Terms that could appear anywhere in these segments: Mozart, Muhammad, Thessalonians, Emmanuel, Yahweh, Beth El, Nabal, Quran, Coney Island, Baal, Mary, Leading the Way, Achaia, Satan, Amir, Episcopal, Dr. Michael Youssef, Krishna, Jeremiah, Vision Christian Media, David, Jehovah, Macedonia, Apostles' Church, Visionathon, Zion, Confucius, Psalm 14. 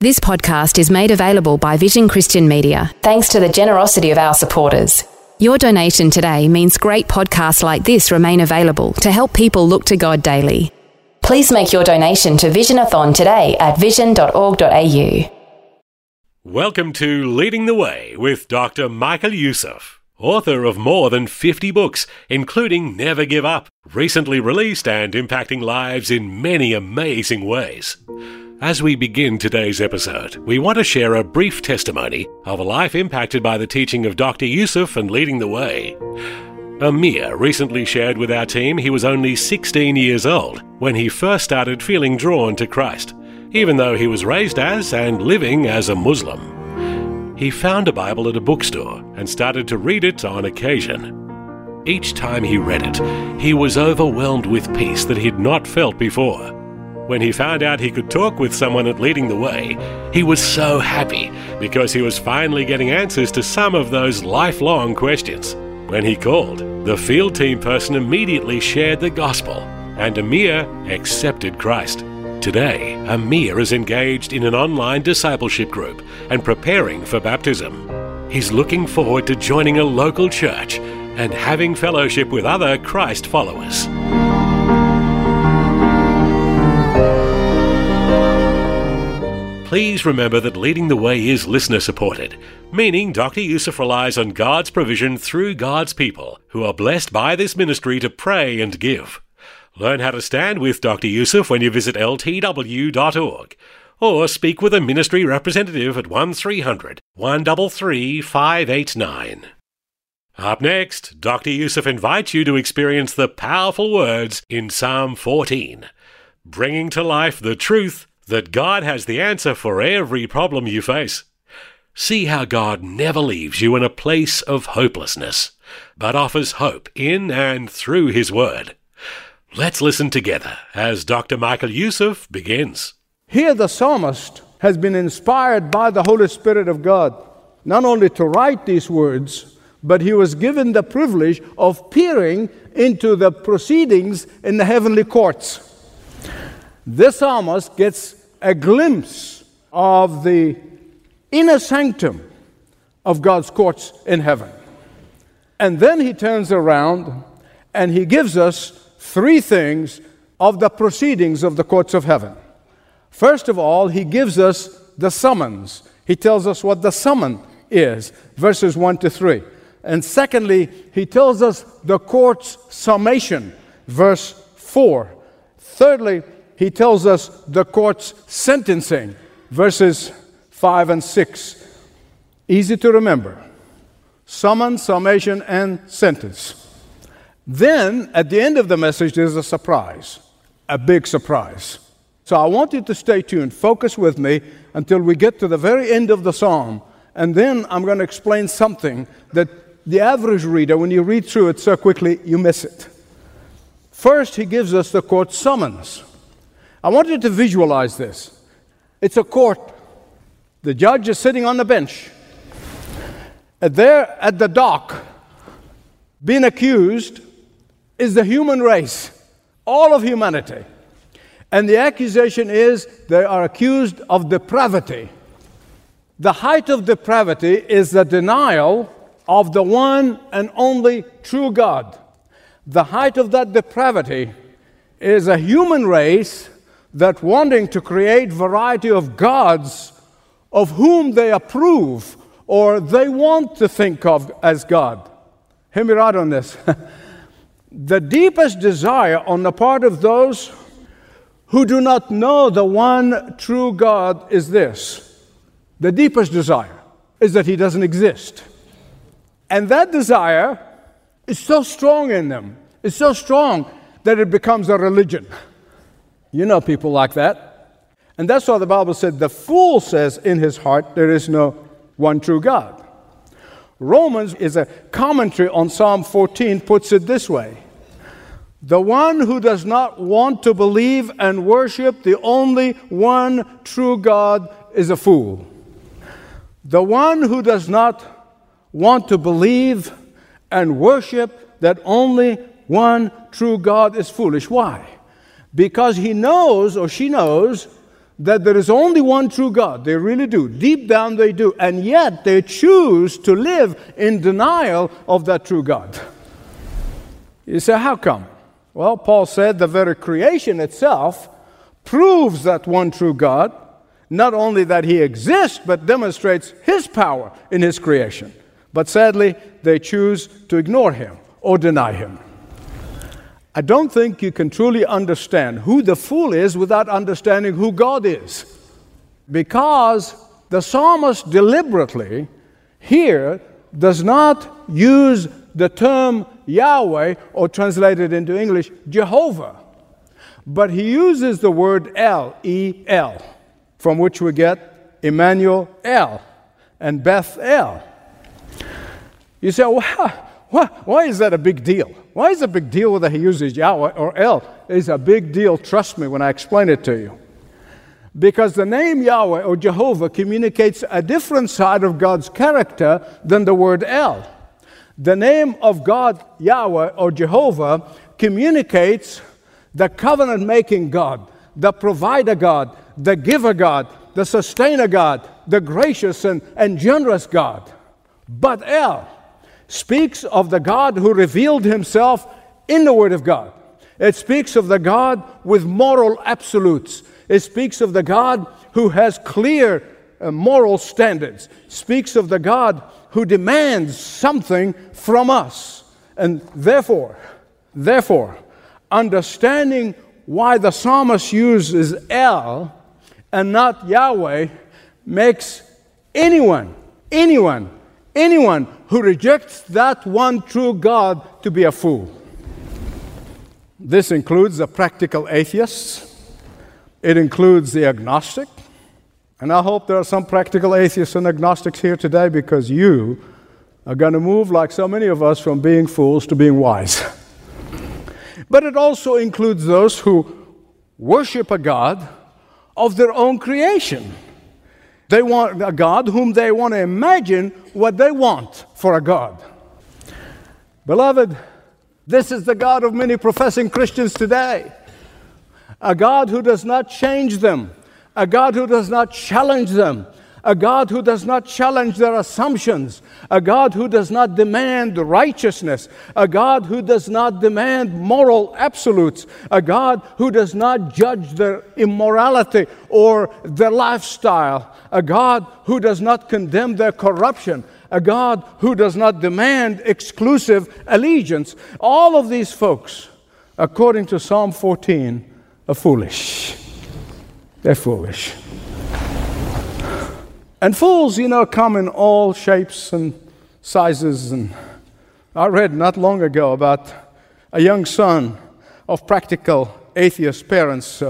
This podcast is made available by Vision Christian Media, thanks to the generosity of our supporters. Your donation today means great podcasts like this remain available to help people look to God daily. Please make your donation to Visionathon today at vision.org.au. Welcome to Leading the Way with Dr. Michael Youssef, author of more than 50 books, including Never Give Up, recently released and impacting lives in many amazing ways. As we begin today's episode, we want to share a brief testimony of a life impacted by the teaching of Dr. Youssef and Leading the Way. Amir recently shared with our team he was only 16 years old when he first started feeling drawn to Christ, even though he was raised as and living as a Muslim. He found a Bible at a bookstore and started to read it on occasion. Each time he read it, he was overwhelmed with peace that he'd not felt before. When he found out he could talk with someone at Leading the Way, he was so happy because he was finally getting answers to some of those lifelong questions. When he called, the field team person immediately shared the gospel and Amir accepted Christ. Today, Amir is engaged in an online discipleship group and preparing for baptism. He's looking forward to joining a local church and having fellowship with other Christ followers. Please remember that Leading the Way is listener-supported, meaning Dr. Youssef relies on God's provision through God's people who are blessed by this ministry to pray and give. Learn how to stand with Dr. Youssef when you visit ltw.org or speak with a ministry representative at 1300 133 589. Up next, Dr. Youssef invites you to experience the powerful words in Psalm 14, bringing to life the truth that God has the answer for every problem you face. See how God never leaves you in a place of hopelessness, but offers hope in and through His Word. Let's listen together as Dr. Michael Youssef begins. Here the psalmist has been inspired by the Holy Spirit of God, not only to write these words, but he was given the privilege of peering into the proceedings in the heavenly courts. This psalmist gets a glimpse of the inner sanctum of God's courts in heaven. And then he turns around and he gives us three things of the proceedings of the courts of heaven. First of all, he gives us the summons. He tells us what the summon is, verses 1 to 3. And secondly, he tells us the court's summation, verse 4. Thirdly, he tells us the court's sentencing, verses 5 and 6. Easy to remember. Summon, summation, and sentence. Then, at the end of the message, there's a surprise, a big surprise. So I want you to stay tuned, focus with me until we get to the very end of the psalm, and then I'm going to explain something that the average reader, when you read through it so quickly, you miss it. First, he gives us the court's summons. I want you to visualize this. It's a court. The judge is sitting on the bench. There at the dock, being accused, is the human race, all of humanity. And the accusation is they are accused of depravity. The height of depravity is the denial of the one and only true God. The height of that depravity is a human race that wanting to create variety of gods of whom they approve or they want to think of as God. Hear me right on this. The deepest desire on the part of those who do not know the one true God is this. The deepest desire is that He doesn't exist. And that desire is so strong in them. It's so strong that it becomes a religion. You know people like that. And that's why the Bible said, the fool says in his heart, there is no one true God. Romans is a commentary on Psalm 14, puts it this way. The one who does not want to believe and worship the only one true God is a fool. The one who does not want to believe and worship that only one true God is foolish. Why? Because he knows, or she knows, that there is only one true God. They really do. Deep down they do. And yet they choose to live in denial of that true God. You say, how come? Well, Paul said the very creation itself proves that one true God, not only that he exists, but demonstrates his power in his creation. But sadly, they choose to ignore him or deny him. I don't think you can truly understand who the fool is without understanding who God is. Because the psalmist deliberately here does not use the term Yahweh, or translated into English, Jehovah. But he uses the word El, E-L, from which we get Emmanuel El and Beth El. You say, why is that a big deal? Why is it a big deal whether he uses Yahweh or El? It's a big deal, trust me, when I explain it to you. Because the name Yahweh or Jehovah communicates a different side of God's character than the word El. The name of God, Yahweh or Jehovah, communicates the covenant-making God, the provider God, the giver God, the sustainer God, the gracious and generous God. But El speaks of the God who revealed himself in the Word of God. It speaks of the God with moral absolutes. It speaks of the God who has clear moral standards. Speaks of the God who demands something from us. And therefore, understanding why the psalmist uses El and not Yahweh makes anyone who rejects that one true God to be a fool. This includes the practical atheists. It includes the agnostic. And I hope there are some practical atheists and agnostics here today, because you are going to move, like so many of us, from being fools to being wise. But it also includes those who worship a God of their own creation. They want a God whom they want to imagine what they want for a God. Beloved, this is the God of many professing Christians today. A God who does not change them. A God who does not challenge them. A God who does not challenge their assumptions. A God who does not demand righteousness. A God who does not demand moral absolutes. A God who does not judge their immorality or their lifestyle. A God who does not condemn their corruption. A God who does not demand exclusive allegiance. All of these folks, according to Psalm 14, are foolish. They're foolish. And fools, come in all shapes and sizes. And I read not long ago about a young son of practical atheist parents.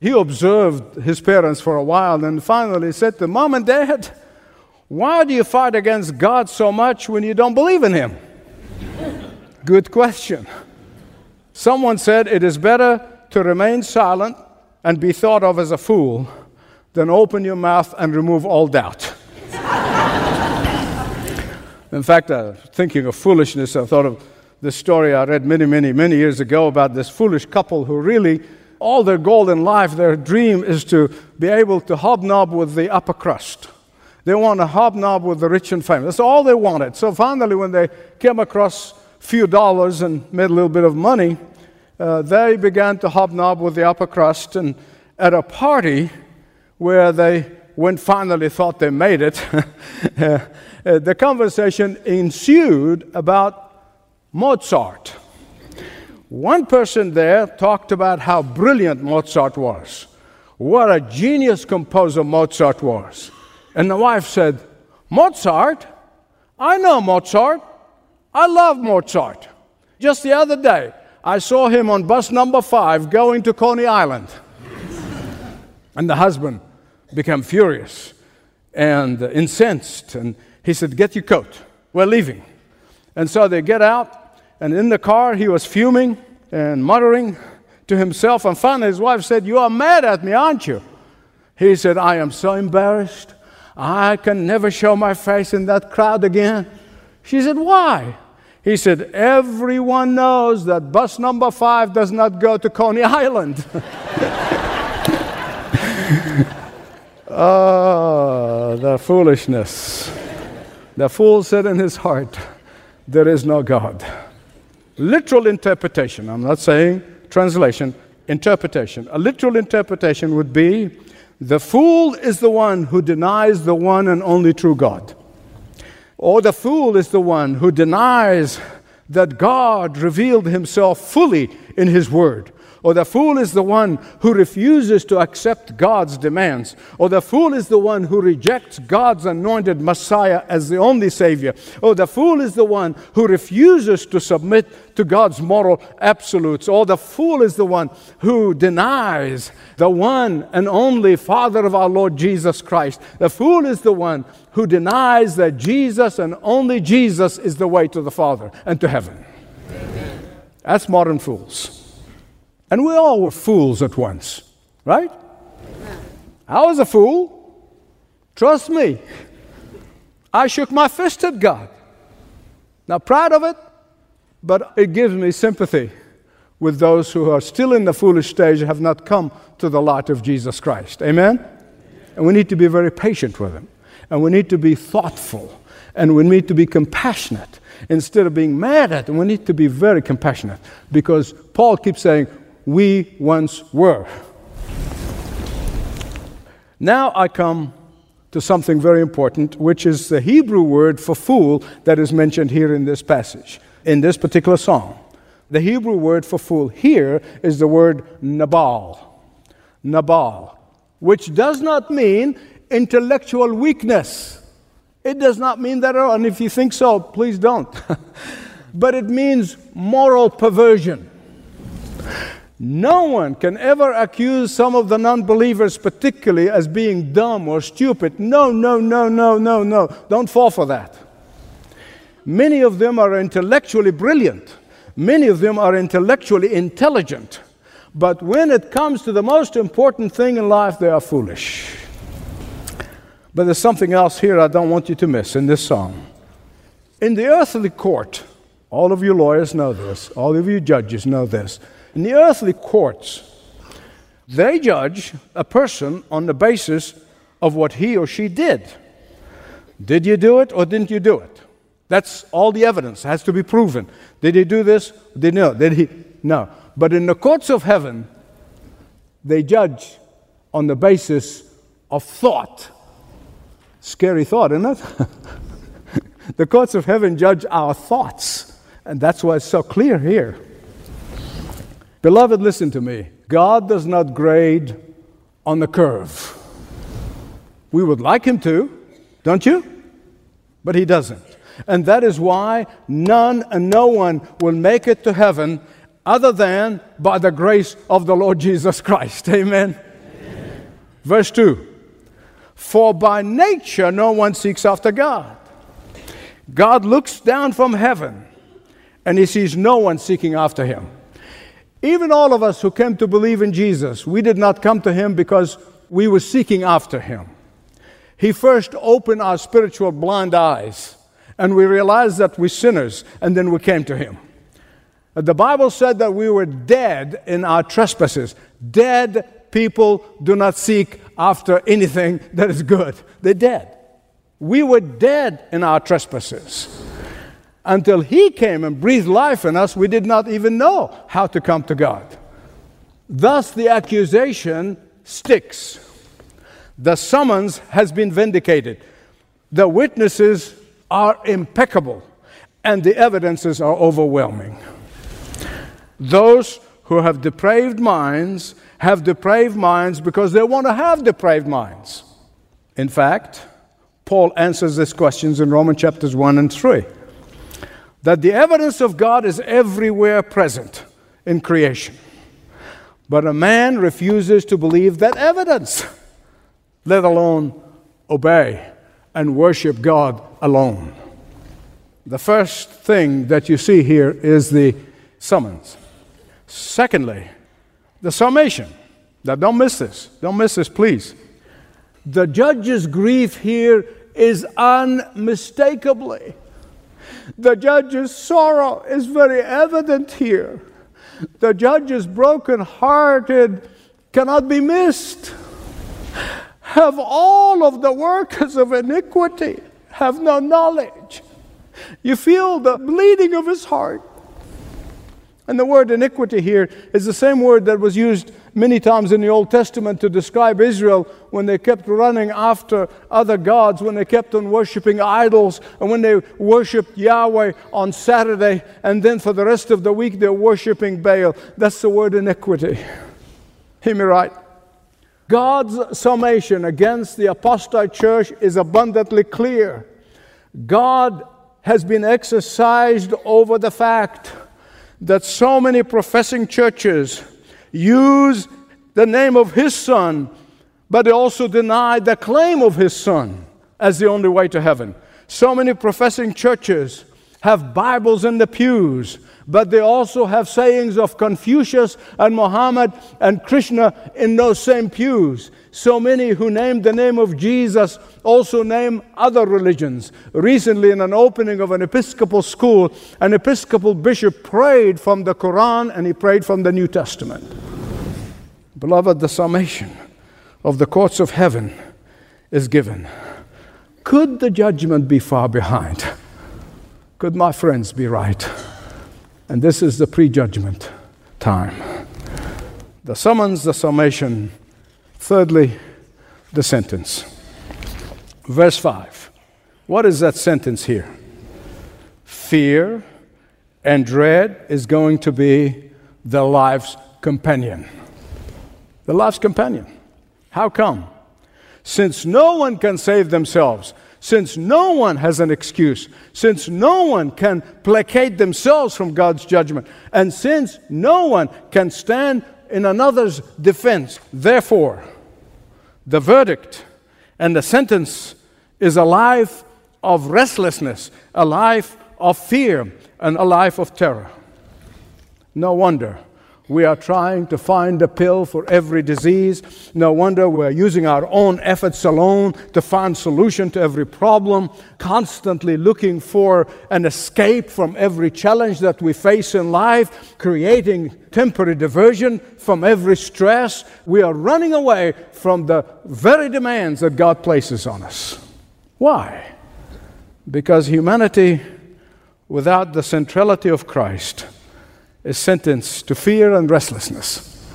He observed his parents for a while and finally said to Mom and Dad, why do you fight against God so much when you don't believe in Him? Good question. Someone said it is better to remain silent and be thought of as a fool then open your mouth and remove all doubt. In fact, thinking of foolishness, I thought of this story I read many, many, many years ago about this foolish couple who really, all their goal in life, their dream is to be able to hobnob with the upper crust. They want to hobnob with the rich and famous. That's all they wanted. So finally, when they came across a few dollars and made a little bit of money, they began to hobnob with the upper crust, and at a party where they, when finally thought they made it, the conversation ensued about Mozart. One person there talked about how brilliant Mozart was, what a genius composer Mozart was. And the wife said, Mozart? I know Mozart. I love Mozart. Just the other day, I saw him on bus number 5 going to Coney Island. And the husband became furious and incensed, and he said, get your coat. were leaving. And so they get out, and in the car he was fuming and muttering to himself. And finally his wife said, "You are mad at me, aren't you?" He said, "I am so embarrassed. I can never show my face in that crowd again." She said, "Why?" He said, "Everyone knows that bus number 5 does not go to Coney Island." Oh, the foolishness. The fool said in his heart, "There is no God." Literal interpretation, I'm not saying translation, interpretation. A literal interpretation would be, the fool is the one who denies the one and only true God. Or the fool is the one who denies that God revealed himself fully in his word. Or the fool is the one who refuses to accept God's demands. Or the fool is the one who rejects God's anointed Messiah as the only Savior. Or the fool is the one who refuses to submit to God's moral absolutes. Or the fool is the one who denies the one and only Father of our Lord Jesus Christ. The fool is the one who denies that Jesus and only Jesus is the way to the Father and to heaven. Amen. That's modern fools. And we all were fools at once, right? I was a fool. Trust me. I shook my fist at God. Not proud of it, but it gives me sympathy with those who are still in the foolish stage and have not come to the light of Jesus Christ. Amen? And we need to be very patient with them. And we need to be thoughtful. And we need to be compassionate. Instead of being mad at them, we need to be very compassionate. Because Paul keeps saying, "We once were." Now I come to something very important, which is the Hebrew word for fool that is mentioned here in this passage, in this particular psalm. The Hebrew word for fool here is the word Nabal. Nabal, which does not mean intellectual weakness. It does not mean that at all, and if you think so, please don't. But it means moral perversion. No one can ever accuse some of the non-believers particularly as being dumb or stupid. No. Don't fall for that. Many of them are intellectually brilliant. Many of them are intellectually intelligent. But when it comes to the most important thing in life, they are foolish. But there's something else here I don't want you to miss in this psalm. In the earthly court, all of you lawyers know this. All of you judges know this. In the earthly courts, they judge a person on the basis of what he or she did. Did you do it or didn't you do it? That's all the evidence. It has to be proven. Did he do this? Did he? No. Did he? No. But in the courts of heaven, they judge on the basis of thought. Scary thought, isn't it? The courts of heaven judge our thoughts. And that's why it's so clear here. Beloved, listen to me. God does not grade on the curve. We would like him to, don't you? But he doesn't. And that is why none and no one will make it to heaven other than by the grace of the Lord Jesus Christ. Amen. Amen. Verse 2. For by nature no one seeks after God. God looks down from heaven and he sees no one seeking after him. Even all of us who came to believe in Jesus, we did not come to him because we were seeking after him. He first opened our spiritual blind eyes and we realized that we're sinners, and then we came to him. The Bible said that we were dead in our trespasses. Dead people do not seek after anything that is good. They're dead. We were dead in our trespasses. Until he came and breathed life in us, we did not even know how to come to God. Thus the accusation sticks. The summons has been vindicated. The witnesses are impeccable, and the evidences are overwhelming. Those who have depraved minds have depraved minds because they want to have depraved minds. In fact, Paul answers these questions in Romans chapters 1 and 3. That the evidence of God is everywhere present in creation. But a man refuses to believe that evidence, let alone obey and worship God alone. The first thing that you see here is the summons. Secondly, the summation. Now, don't miss this. Don't miss this, please. The judge's grief here is unmistakably. The judge's sorrow is very evident here. The judge's brokenhearted cannot be missed. Have all of the workers of iniquity have no knowledge. You feel the bleeding of his heart. And the word iniquity here is the same word that was used many times in the Old Testament to describe Israel when they kept running after other gods, when they kept on worshiping idols, and when they worshiped Yahweh on Saturday, and then for the rest of the week they're worshiping Baal. That's the word iniquity. Hear me right. God's summation against the apostate church is abundantly clear. God has been exercised over the fact that so many professing churches use the name of His Son, but they also deny the claim of His Son as the only way to heaven. So many professing churches have Bibles in the pews, but they also have sayings of Confucius and Muhammad and Krishna in those same pews. So many who name the name of Jesus also name other religions. Recently, in an opening of an Episcopal school, an Episcopal bishop prayed from the Quran and he prayed from the New Testament. Beloved, the summation of the courts of heaven is given. Could the judgment be far behind? Could my friends be right? And this is the prejudgment time. The summons, the summation. Thirdly, the sentence. Verse 5. What is that sentence here? Fear and dread is going to be the life's companion. The life's companion. How come? Since no one can save themselves, since no one has an excuse, since no one can placate themselves from God's judgment, and since no one can stand in another's defense, therefore, the verdict and the sentence is a life of restlessness, a life of fear, and a life of terror. No wonder we are trying to find a pill for every disease. No wonder we're using our own efforts alone to find solution to every problem, constantly looking for an escape from every challenge that we face in life, creating temporary diversion from every stress. We are running away from the very demands that God places on us. Why? Because humanity, without the centrality of Christ, is sentenced to fear and restlessness.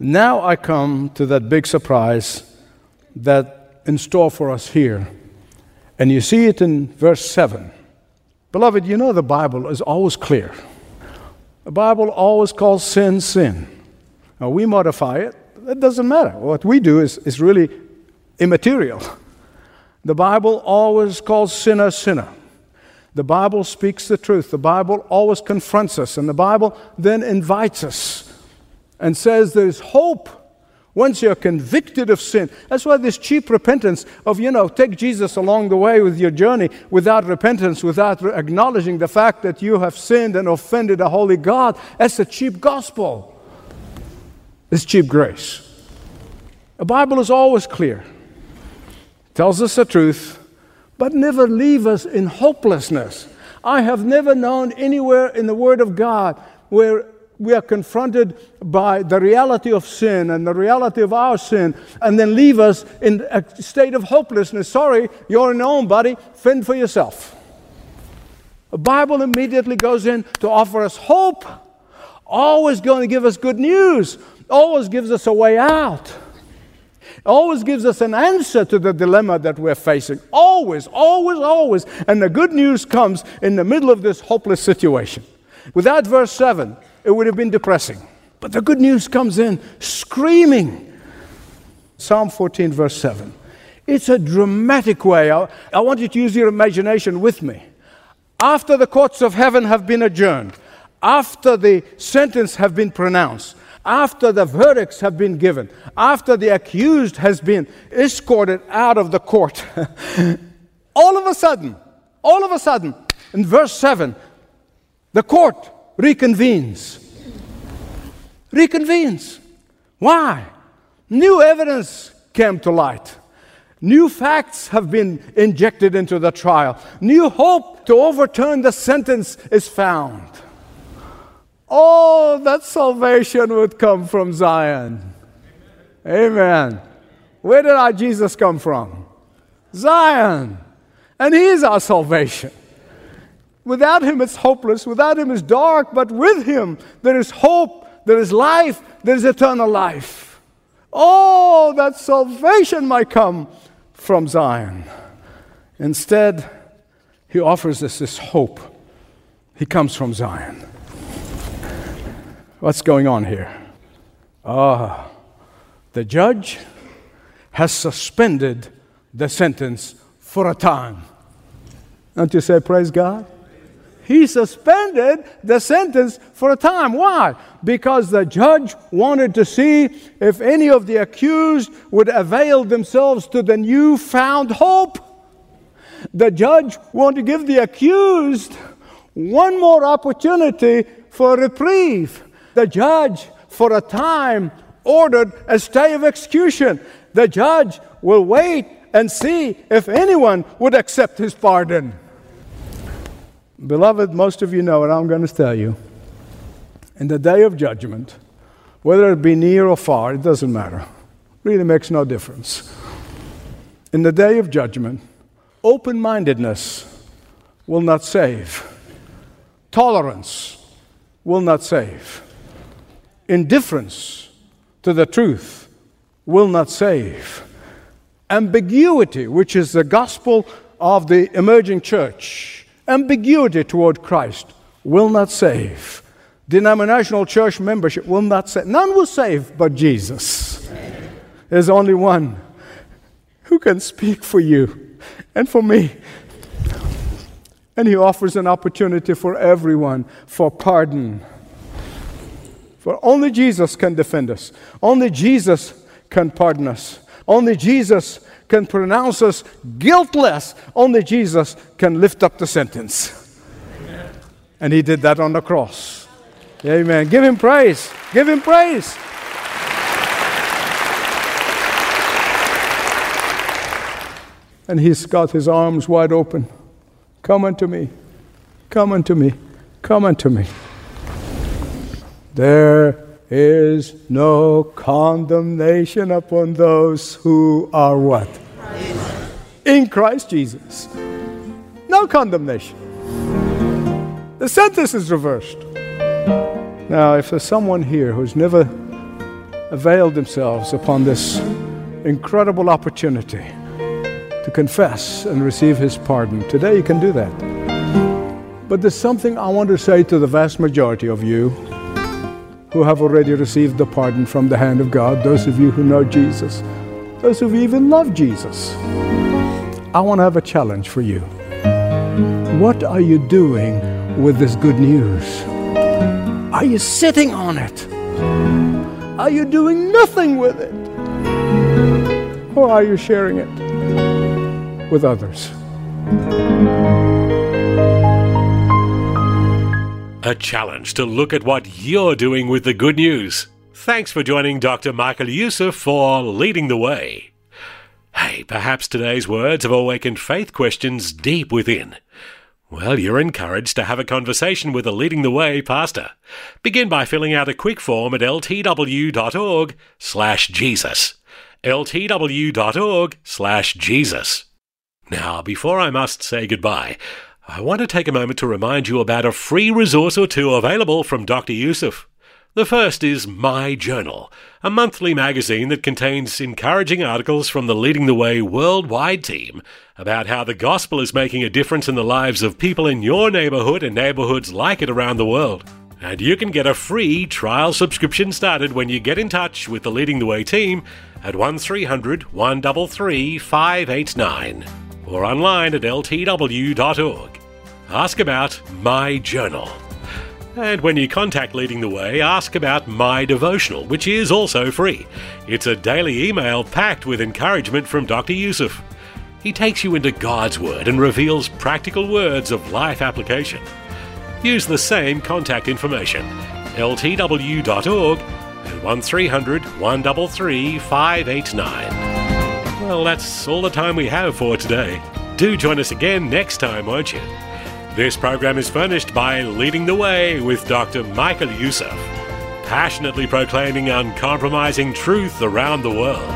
Now I come to that big surprise that in store for us here. And you see it in verse 7. Beloved, you know the Bible is always clear. The Bible always calls sin, sin. Now we modify it. It doesn't matter. What we do is really immaterial. The Bible always calls sinner, sinner. The Bible speaks the truth. The Bible always confronts us. And the Bible then invites us and says there's hope once you're convicted of sin. That's why this cheap repentance of, take Jesus along the way with your journey without repentance, without acknowledging the fact that you have sinned and offended a holy God, that's a cheap gospel. It's cheap grace. The Bible is always clear. It tells us the truth, but never leave us in hopelessness. I have never known anywhere in the Word of God where we are confronted by the reality of sin and the reality of our sin and then leave us in a state of hopelessness. Sorry, you're in your own body. Fend for yourself. The Bible immediately goes in to offer us hope. Always going to give us good news. Always gives us a way out. Always gives us an answer to the dilemma that we're facing. Always, always, always. And the good news comes in the middle of this hopeless situation. Without verse 7, it would have been depressing. But the good news comes in screaming. Psalm 14, verse 7. It's a dramatic way. I want you to use your imagination with me. After the courts of heaven have been adjourned, after the sentence have been pronounced, after the verdicts have been given, after the accused has been escorted out of the court, all of a sudden, In verse 7, the court reconvenes. Reconvenes. Why? New evidence came to light. New facts have been injected into the trial. New hope to overturn the sentence is found. Oh, that salvation would come from Zion. Amen. Where did our Jesus come from? Zion. And He is our salvation. Without Him, it's hopeless. Without Him, it's dark. But with Him, there is hope, there is life, there is eternal life. Oh, that salvation might come from Zion. Instead, He offers us this hope. He comes from Zion. What's going on here? The judge has suspended the sentence for a time. Don't you say, praise God? He suspended the sentence for a time. Why? Because the judge wanted to see if any of the accused would avail themselves to the newfound hope. The judge wanted to give the accused one more opportunity for reprieve. The judge, for a time, ordered a stay of execution. The judge will wait and see if anyone would accept his pardon. Beloved, most of you know what I'm going to tell you. In the day of judgment, whether it be near or far, it doesn't matter. It really makes no difference. In the day of judgment, open-mindedness will not save. Tolerance will not save. Indifference to the truth will not save. Ambiguity, which is the gospel of the emerging church, ambiguity toward Christ will not save. Denominational church membership will not save. None will save but Jesus. There's only one who can speak for you and for me. And He offers an opportunity for everyone for pardon. For only Jesus can defend us. Only Jesus can pardon us. Only Jesus can pronounce us guiltless. Only Jesus can lift up the sentence. Amen. And He did that on the cross. Amen. Give Him praise. Give Him praise. And He's got His arms wide open. Come unto me. Come unto me. Come unto me. There is no condemnation upon those who are what? Christ. In Christ Jesus. No condemnation. The sentence is reversed. Now, if there's someone here who's never availed themselves upon this incredible opportunity to confess and receive His pardon, today you can do that. But there's something I want to say to the vast majority of you who have already received the pardon from the hand of God, those of you who know Jesus, those who even love Jesus. I want to have a challenge for you. What are you doing with this good news? Are you sitting on it? Are you doing nothing with it? Or are you sharing it with others? A challenge to look at what you're doing with the good news. Thanks for joining Dr. Michael Youssef for Leading the Way. Hey, perhaps today's words have awakened faith questions deep within. Well, you're encouraged to have a conversation with a Leading the Way pastor. Begin by filling out a quick form at ltw.org/Jesus. ltw.org/Jesus. Now, before I must say goodbye, I want to take a moment to remind you about a free resource or two available from Dr. Youssef. The first is My Journal, a monthly magazine that contains encouraging articles from the Leading the Way worldwide team about how the gospel is making a difference in the lives of people in your neighborhood and neighborhoods like it around the world. And you can get a free trial subscription started when you get in touch with the Leading the Way team at 1300 133 589. Or online at ltw.org. Ask about My Journal. And when you contact Leading the Way, ask about My Devotional, which is also free. It's a daily email packed with encouragement from Dr. Youssef. He takes you into God's Word and reveals practical words of life application. Use the same contact information, ltw.org and 1300 133 589. Well, that's all the time we have for today. Do join us again next time, won't you? This program is furnished by Leading the Way with Dr. Michael Youssef, passionately proclaiming uncompromising truth around the world.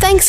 Thanks